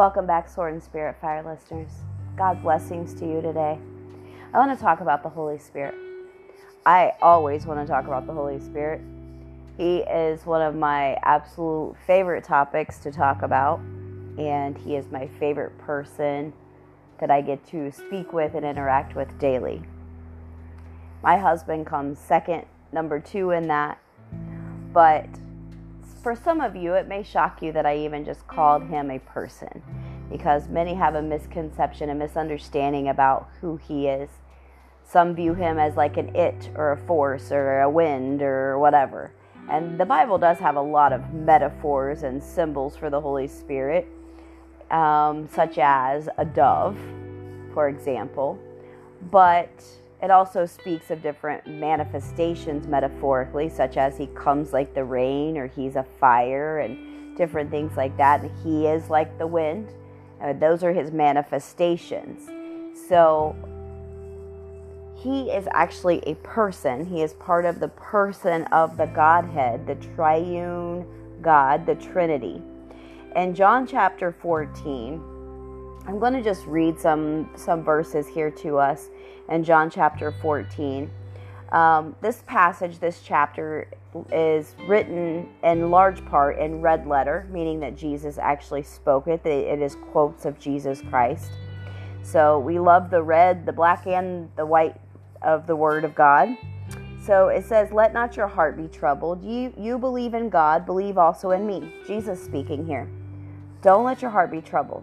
Welcome back, Sword and Spirit Fire listeners. God blessings to you today. I want to talk about the Holy Spirit. I always want to talk about the Holy Spirit. He is one of my absolute favorite topics to talk about, and he is my favorite person that I get to speak with and interact with daily. My husband comes second, number two in that, but for some of you, it may shock you that I even just called him a person, because many have a misconception, a misunderstanding about who he is. Some view him as like an it or a force or a wind or whatever. And the Bible does have a lot of metaphors and symbols for the Holy Spirit, such as a dove, for example. But it also speaks of different manifestations metaphorically, such as he comes like the rain, or he's a fire, and different things like that. And he is like the wind. Those are his manifestations. So he is actually a person. He is part of the person of the Godhead, the triune God, the Trinity. In John chapter 14, I'm going to just read some verses here to us in John chapter 14. This passage, this chapter is written in large part in red letter, meaning that Jesus actually spoke it. It is quotes of Jesus Christ. So we love the red, the black, and the white of the Word of God. So it says, "Let not your heart be troubled. You believe in God, believe also in me." Jesus speaking here. Don't let your heart be troubled.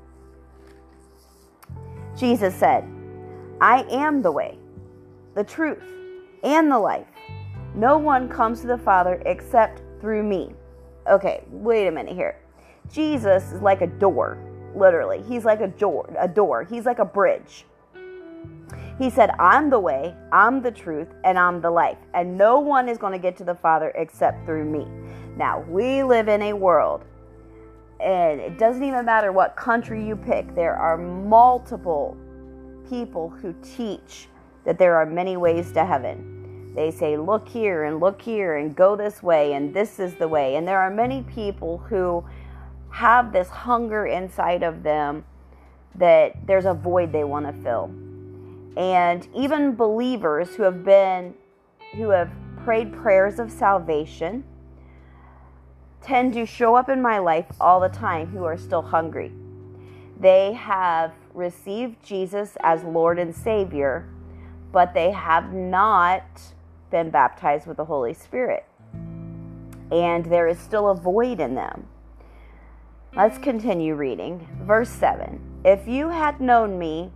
Jesus said, "I am the way, the truth, and the life. No one comes to the Father except through me." Okay, wait a minute here. Jesus is like a door. Literally, he's like a door. He's like a bridge. He said, "I'm the way, I'm the truth, and I'm the life. And no one is going to get to the Father except through me." Now, we live in a world, and it doesn't even matter what country you pick. There are multiple people who teach that there are many ways to heaven. They say, look here, and go this way, and this is the way. And there are many people who have this hunger inside of them that there's a void they want to fill. And even believers who have prayed prayers of salvation tend to show up in my life all the time who are still hungry. They have received Jesus as Lord and Savior, but they have not been baptized with the Holy Spirit. And there is still a void in them. Let's continue reading. Verse 7. "If you had known me,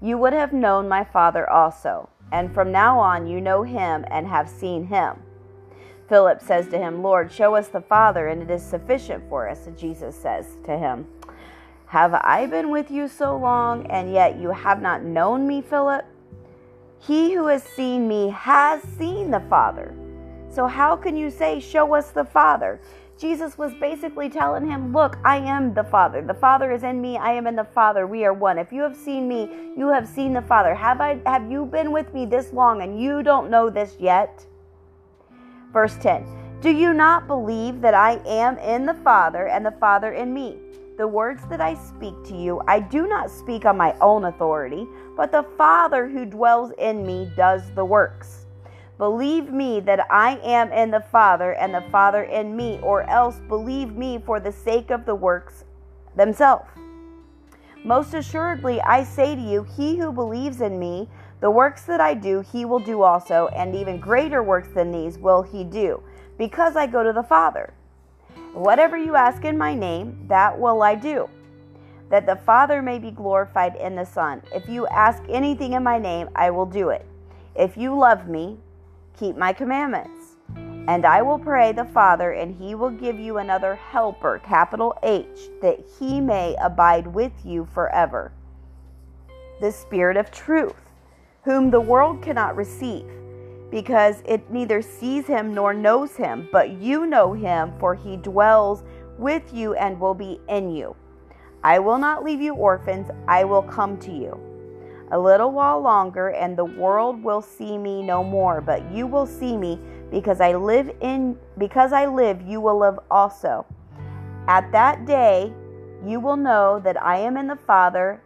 you would have known my Father also. And from now on you know him and have seen him." Philip says to him, "Lord, show us the Father, and it is sufficient for us." And Jesus says to him, "Have I been with you so long, and yet you have not known me, Philip? He who has seen me has seen the Father. So how can you say, 'Show us the Father'?" Jesus was basically telling him, look, I am the Father. The Father is in me. I am in the Father. We are one. If you have seen me, you have seen the Father. Have you been with me this long and you don't know this yet? Verse 10, "Do you not believe that I am in the Father and the Father in me? The words that I speak to you, I do not speak on my own authority, but the Father who dwells in me does the works. Believe me that I am in the Father and the Father in me, or else believe me for the sake of the works themselves. Most assuredly, I say to you, he who believes in me, the works that I do, he will do also, and even greater works than these will he do, because I go to the Father. Whatever you ask in my name, that will I do, that the Father may be glorified in the Son. If you ask anything in my name, I will do it. If you love me, keep my commandments. And I will pray the Father, and he will give you another helper, capital H, that he may abide with you forever. The Spirit of truth, whom the world cannot receive, because it neither sees him nor knows him, but you know him, for he dwells with you and will be in you. I will not leave you orphans, I will come to you. A little while longer, and the world will see me no more, but you will see me. Because I live, you will live also. At that day, you will know that I am in the Father,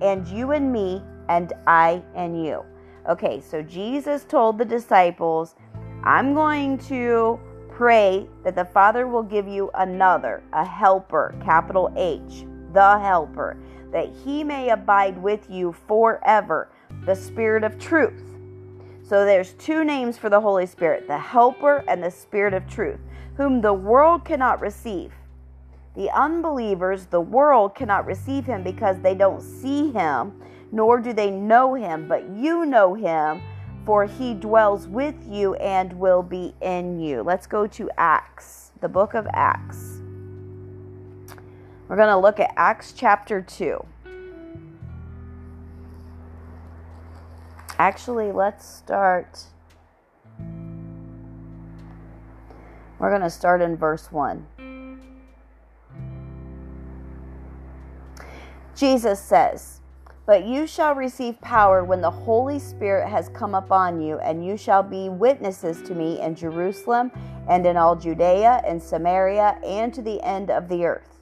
and you in me, and I in you. Okay, so Jesus told the disciples, I'm going to pray that the Father will give you another, a helper, capital H, the helper, that he may abide with you forever, the Spirit of truth. So there's two names for the Holy Spirit, the Helper and the Spirit of Truth, whom the world cannot receive. The unbelievers, the world cannot receive him because they don't see him, nor do they know him, but you know him, for he dwells with you and will be in you. Let's go to Acts, the book of Acts. We're going to look at Acts chapter 2. Actually, let's start. We're going to start in verse 1. Jesus says, "But you shall receive power when the Holy Spirit has come upon you, and you shall be witnesses to me in Jerusalem and in all Judea and Samaria and to the end of the earth."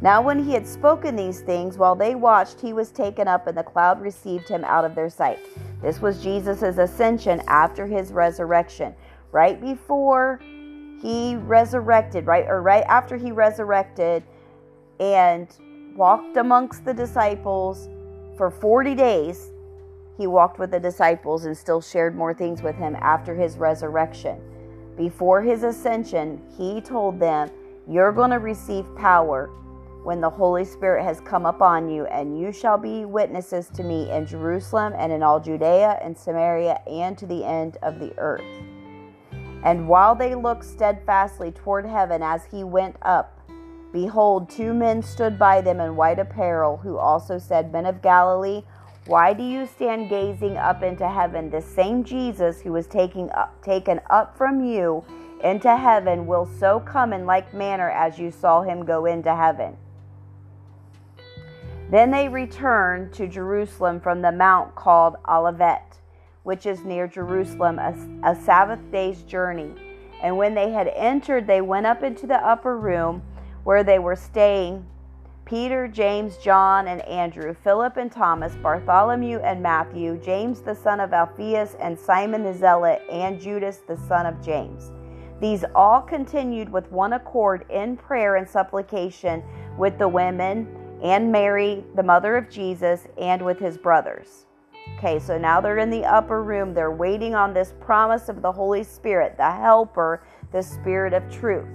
Now when he had spoken these things, while they watched, he was taken up, and the cloud received him out of their sight. This was Jesus' ascension after his resurrection. Right before he resurrected, right after he resurrected and walked amongst the disciples for 40 days, he walked with the disciples and still shared more things with him after his resurrection. Before his ascension, he told them, "You're going to receive power when the Holy Spirit has come upon you, and you shall be witnesses to me in Jerusalem and in all Judea and Samaria and to the end of the earth." And while they looked steadfastly toward heaven as he went up, behold, two men stood by them in white apparel, who also said, "Men of Galilee, why do you stand gazing up into heaven? This same Jesus who was taken up from you into heaven will so come in like manner as you saw him go into heaven." Then they returned to Jerusalem from the mount called Olivet, which is near Jerusalem, a Sabbath day's journey. And when they had entered, they went up into the upper room where they were staying, Peter, James, John, and Andrew, Philip and Thomas, Bartholomew and Matthew, James the son of Alphaeus, and Simon the Zealot, and Judas the son of James. These all continued with one accord in prayer and supplication with the women and Mary, the mother of Jesus, and with his brothers. Okay, so now they're in the upper room. They're waiting on this promise of the Holy Spirit, the Helper, the Spirit of Truth.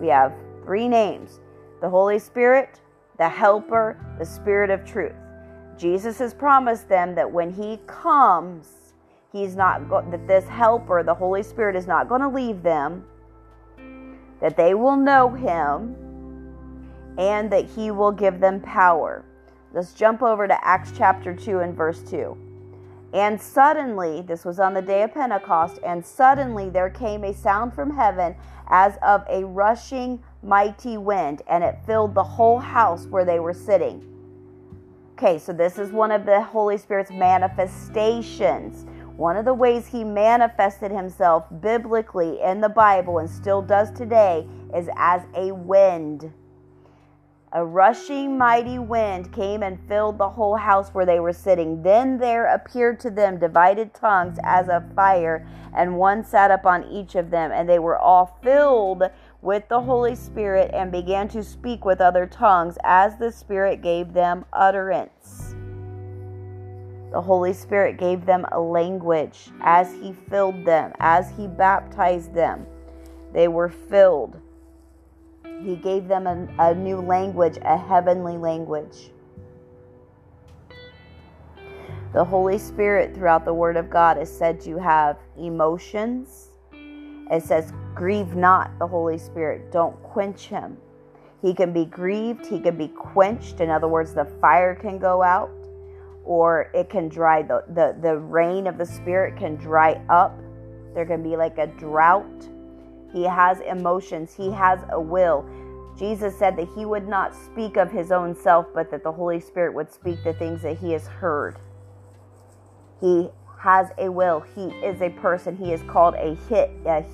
We have three names: the Holy Spirit, the Helper, the Spirit of Truth. Jesus has promised them that when he comes, that this helper, the Holy Spirit, is not going to leave them, that they will know him, and that he will give them power. Let's jump over to Acts chapter 2 and verse 2. And suddenly, this was on the day of Pentecost, and suddenly there came a sound from heaven as of a rushing mighty wind, and it filled the whole house where they were sitting. Okay, so this is one of the Holy Spirit's manifestations. One of the ways he manifested himself biblically in the Bible, and still does today, is as a wind. A rushing mighty wind came and filled the whole house where they were sitting. Then there appeared to them divided tongues as of fire, and one sat upon each of them. And they were all filled with the Holy Spirit and began to speak with other tongues as the Spirit gave them utterance. The Holy Spirit gave them a language as he filled them, as he baptized them. They were filled. He gave them a new language, a heavenly language. The Holy Spirit throughout the Word of God is said to have emotions, It says, grieve not the Holy Spirit. Don't quench him. He can be grieved. He can be quenched. In other words, the fire can go out, or it can dry. The rain of the Spirit can dry up. There can be like a drought. He has emotions. He has a will. Jesus said that he would not speak of his own self, but that the Holy Spirit would speak the things that he has heard. He has a will. He is a person. He is called a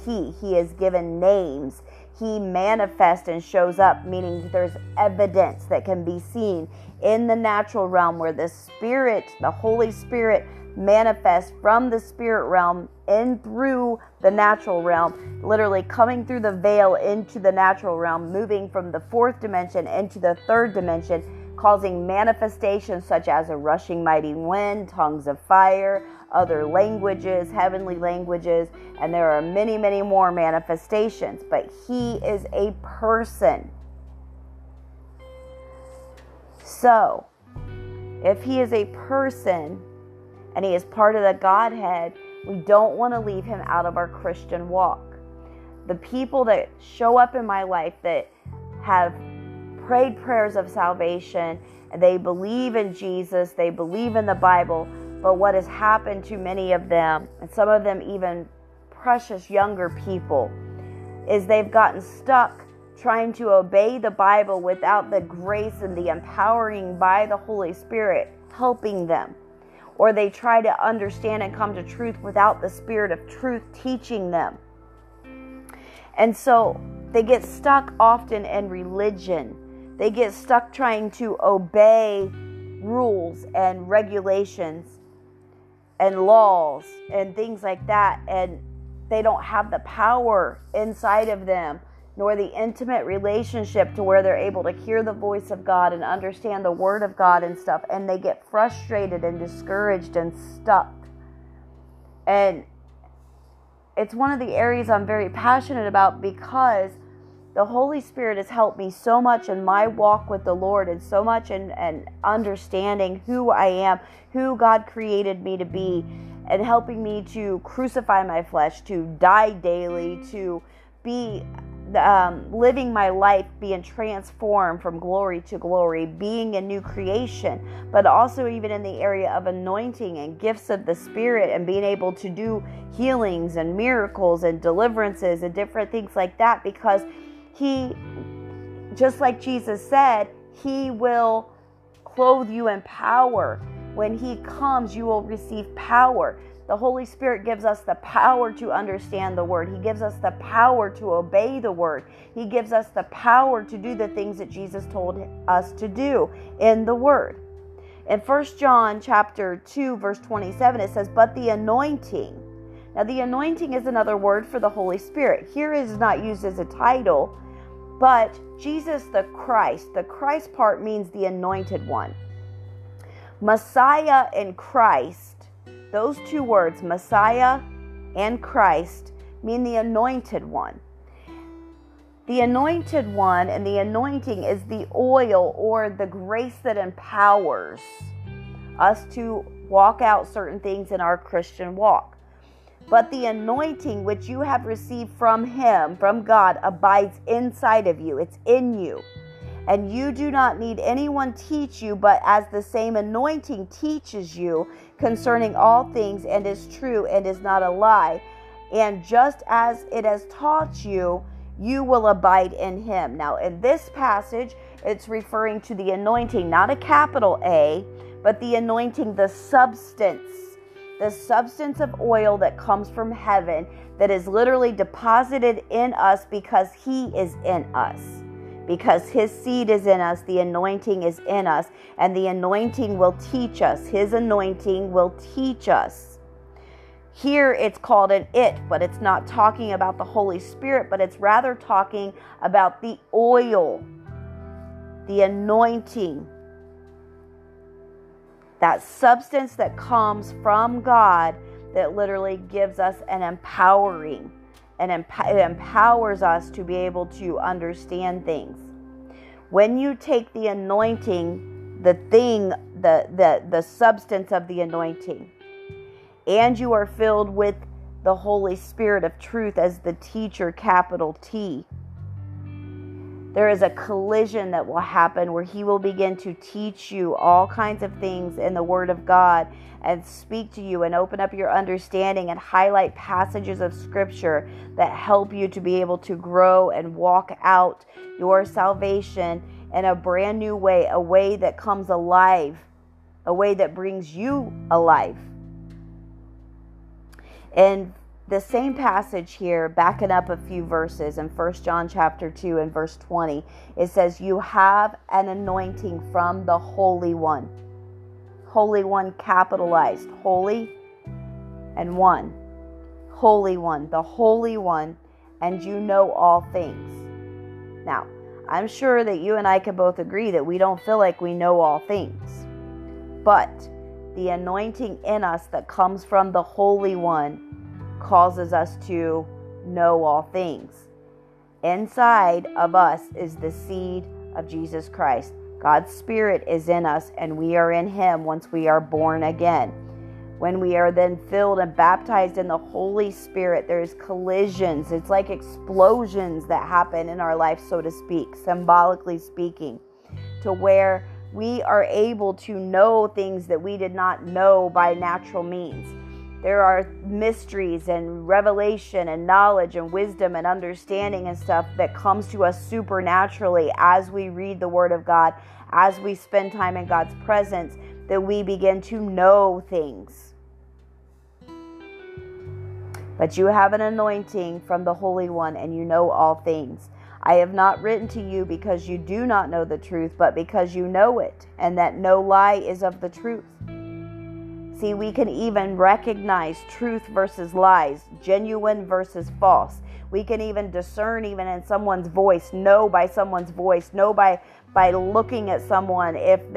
he. He is given names. He manifests and shows up, meaning there's evidence that can be seen in the natural realm where the Spirit, the Holy Spirit, manifests from the spirit realm in through the natural realm, literally coming through the veil into the natural realm, moving from the fourth dimension into the third dimension, causing manifestations such as a rushing mighty wind, tongues of fire, other languages, heavenly languages, and there are many, many more manifestations. But he is a person. So, if he is a person and he is part of the Godhead, we don't want to leave him out of our Christian walk. The people that show up in my life that have prayed prayers of salvation, and they believe in Jesus, they believe in the Bible, but what has happened to many of them, and some of them even precious younger people, is they've gotten stuck trying to obey the Bible without the grace and the empowering by the Holy Spirit helping them. Or they try to understand and come to truth without the Spirit of truth teaching them. And so they get stuck often in religion. They get stuck trying to obey rules and regulations and laws and things like that. And they don't have the power inside of them, nor the intimate relationship to where they're able to hear the voice of God and understand the Word of God and stuff. And they get frustrated and discouraged and stuck. And it's one of the areas I'm very passionate about, because the Holy Spirit has helped me so much in my walk with the Lord, and so much in understanding who I am, who God created me to be, and helping me to crucify my flesh, to die daily, to be living my life, being transformed from glory to glory, being a new creation, but also even in the area of anointing and gifts of the Spirit, and being able to do healings and miracles and deliverances and different things like that, because he, just like Jesus said, he will clothe you in power. When he comes, you will receive power. The Holy Spirit gives us the power to understand the Word. He gives us the power to obey the Word. He gives us the power to do the things that Jesus told us to do in the Word. In 1 John chapter 2, verse 27, it says, but the anointing. Now, the anointing is another word for the Holy Spirit. Here it is not used as a title, but Jesus the Christ. The Christ part means the anointed one. Messiah and Christ. Those two words, Messiah and Christ, mean the anointed one. The anointed one and the anointing is the oil or the grace that empowers us to walk out certain things in our Christian walk. But the anointing which you have received from him, from God, abides inside of you. It's in you. And you do not need anyone teach you, but as the same anointing teaches you concerning all things, and is true and is not a lie. And just as it has taught you, you will abide in him. Now, in this passage, it's referring to the anointing, not a capital A, but the anointing, the substance of oil that comes from heaven, that is literally deposited in us because he is in us. Because his seed is in us, the anointing is in us, and the anointing will teach us. His anointing will teach us. Here it's called an it, but it's not talking about the Holy Spirit, but it's rather talking about the oil, the anointing, that substance that comes from God that literally gives us an empowering. And it empowers us to be able to understand things. When you take the anointing, the thing, the substance of the anointing, and you are filled with the Holy Spirit of truth as the teacher, capital T. There is a collision that will happen where he will begin to teach you all kinds of things in the Word of God and speak to you and open up your understanding and highlight passages of Scripture that help you to be able to grow and walk out your salvation in a brand new way, a way that comes alive, a way that brings you alive. In the same passage here, backing up a few verses in 1 John chapter 2 and verse 20, it says, you have an anointing from the Holy One. Holy One capitalized, holy and one. Holy One, the Holy One, and you know all things. Now, I'm sure that you and I can both agree that we don't feel like we know all things. But the anointing in us that comes from the Holy One causes us to know all things. Inside of us is the seed of Jesus Christ. God's Spirit is in us, and we are in Him once we are born again. When we are then filled and baptized in the Holy Spirit, there's collisions. It's like explosions that happen in our life, so to speak, symbolically speaking, to where we are able to know things that we did not know by natural means. There are mysteries and revelation and knowledge and wisdom and understanding and stuff that comes to us supernaturally as we read the Word of God, as we spend time in God's presence, that we begin to know things. But you have an anointing from the Holy One, and you know all things. I have not written to you because you do not know the truth, but because you know it, and that no lie is of the truth. See, we can even recognize truth versus lies, genuine versus false. We can even discern even in someone's voice, know by someone's voice, know by looking at someone when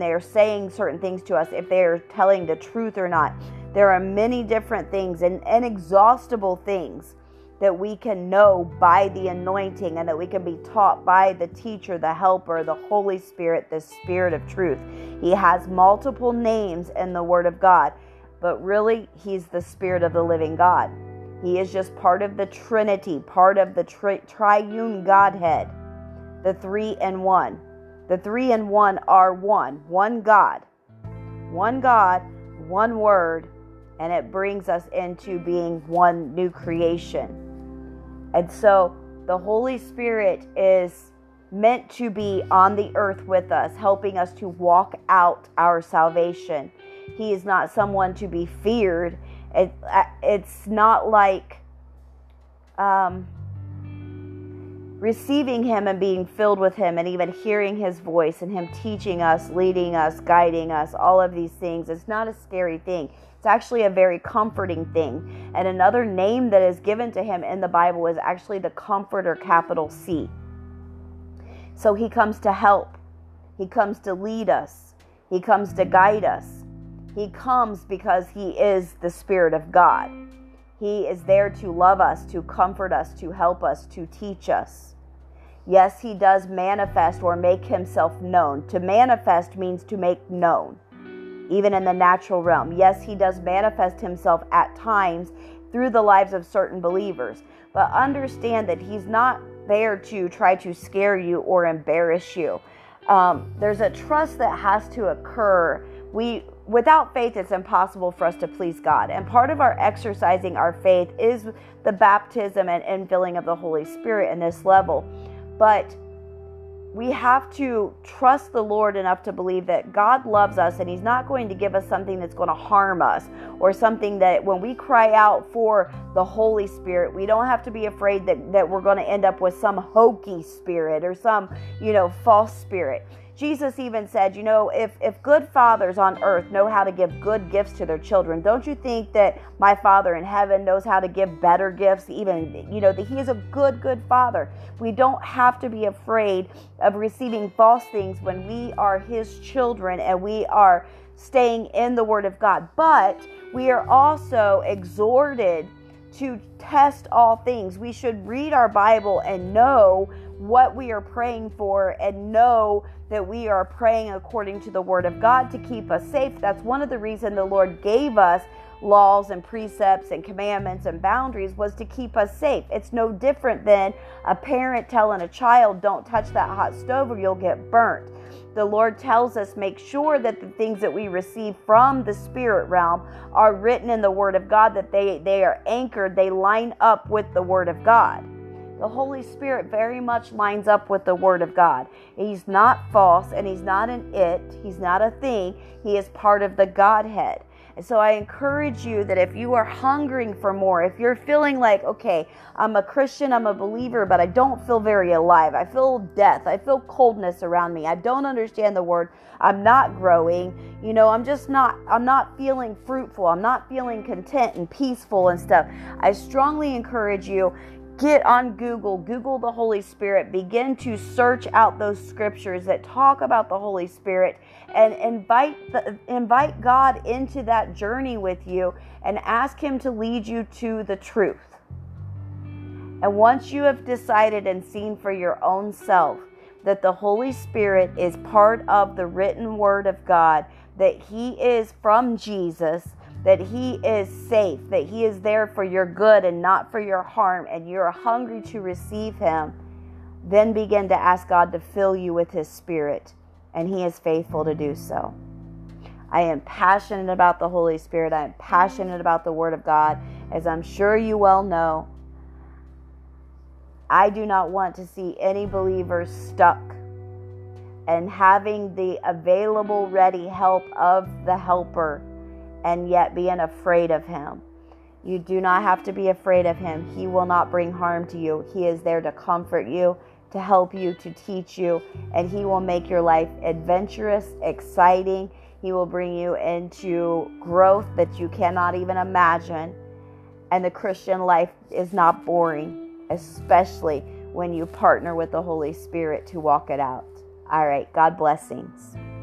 they are saying certain things to us, if they are telling the truth or not. There are many different things and inexhaustible things that we can know by the anointing, and that we can be taught by the teacher, the helper, the Holy Spirit, the Spirit of truth. He has multiple names in the Word of God, but really He's the Spirit of the living God. He is just part of the Trinity, part of the triune Godhead, the three in one. The three in one are one God, one Word, and it brings us into being one new creation. And so the Holy Spirit is meant to be on the earth with us, helping us to walk out our salvation. He is not someone to be feared. It's not like receiving Him and being filled with Him and even hearing His voice and Him teaching us, leading us, guiding us, all of these things. It's not a scary thing. It's actually a very comforting thing. And another name that is given to Him in the Bible is actually the Comforter, capital C. So He comes to help. He comes to lead us. He comes to guide us. He comes because He is the Spirit of God. He is there to love us, to comfort us, to help us, to teach us. Yes, He does manifest or make Himself known. To manifest means to make known, even in the natural realm. Yes, He does manifest Himself at times through the lives of certain believers. But understand that He's not there to try to scare you or embarrass you. There's a trust that has to occur. Without faith, it's impossible for us to please God. And part of our exercising our faith is the baptism and infilling of the Holy Spirit in this level. But we have to trust the Lord enough to believe that God loves us, and He's not going to give us something that's going to harm us, or something that when we cry out for the Holy Spirit, we don't have to be afraid that we're going to end up with some hokey spirit or some, false spirit. Jesus even said, if good fathers on earth know how to give good gifts to their children, don't you think that my Father in heaven knows how to give better gifts? Even, that He is a good Father. We don't have to be afraid of receiving false things when we are His children and we are staying in the Word of God. But we are also exhorted to test all things. We should read our Bible and know what we are praying for, and know that we are praying according to the Word of God to keep us safe. That's one of the reasons the Lord gave us laws and precepts and commandments and boundaries was to keep us safe. It's no different than a parent telling a child, don't touch that hot stove or you'll get burnt. The Lord tells us, make sure that the things that we receive from the spirit realm are written in the Word of God, that they are anchored, they line up with the Word of God. The Holy Spirit very much lines up with the Word of God. He's not false, and He's not an it. He's not a thing. He is part of the Godhead. And so I encourage you that if you are hungering for more, if you're feeling like, okay, I'm a Christian, I'm a believer, but I don't feel very alive. I feel death. I feel coldness around me. I don't understand the Word. I'm not growing. You know, I'm not feeling fruitful. I'm not feeling content and peaceful and stuff. I strongly encourage you, get on Google, Google the Holy Spirit, begin to search out those scriptures that talk about the Holy Spirit, and invite God into that journey with you and ask Him to lead you to the truth. And once you have decided and seen for your own self that the Holy Spirit is part of the written Word of God, that He is from Jesus, that He is safe, that He is there for your good and not for your harm, and you're hungry to receive Him, then begin to ask God to fill you with His Spirit, and He is faithful to do so. I am passionate about the Holy Spirit. I am passionate about the Word of God, as I'm sure you well know. I do not want to see any believers stuck, and having the available, ready help of the Helper, and yet being afraid of Him. You do not have to be afraid of Him. He will not bring harm to you. He is there to comfort you, to help you, to teach you, and He will make your life adventurous, exciting. He will bring you into growth that you cannot even imagine. And the Christian life is not boring, especially when you partner with the Holy Spirit to walk it out. All right, God blessings.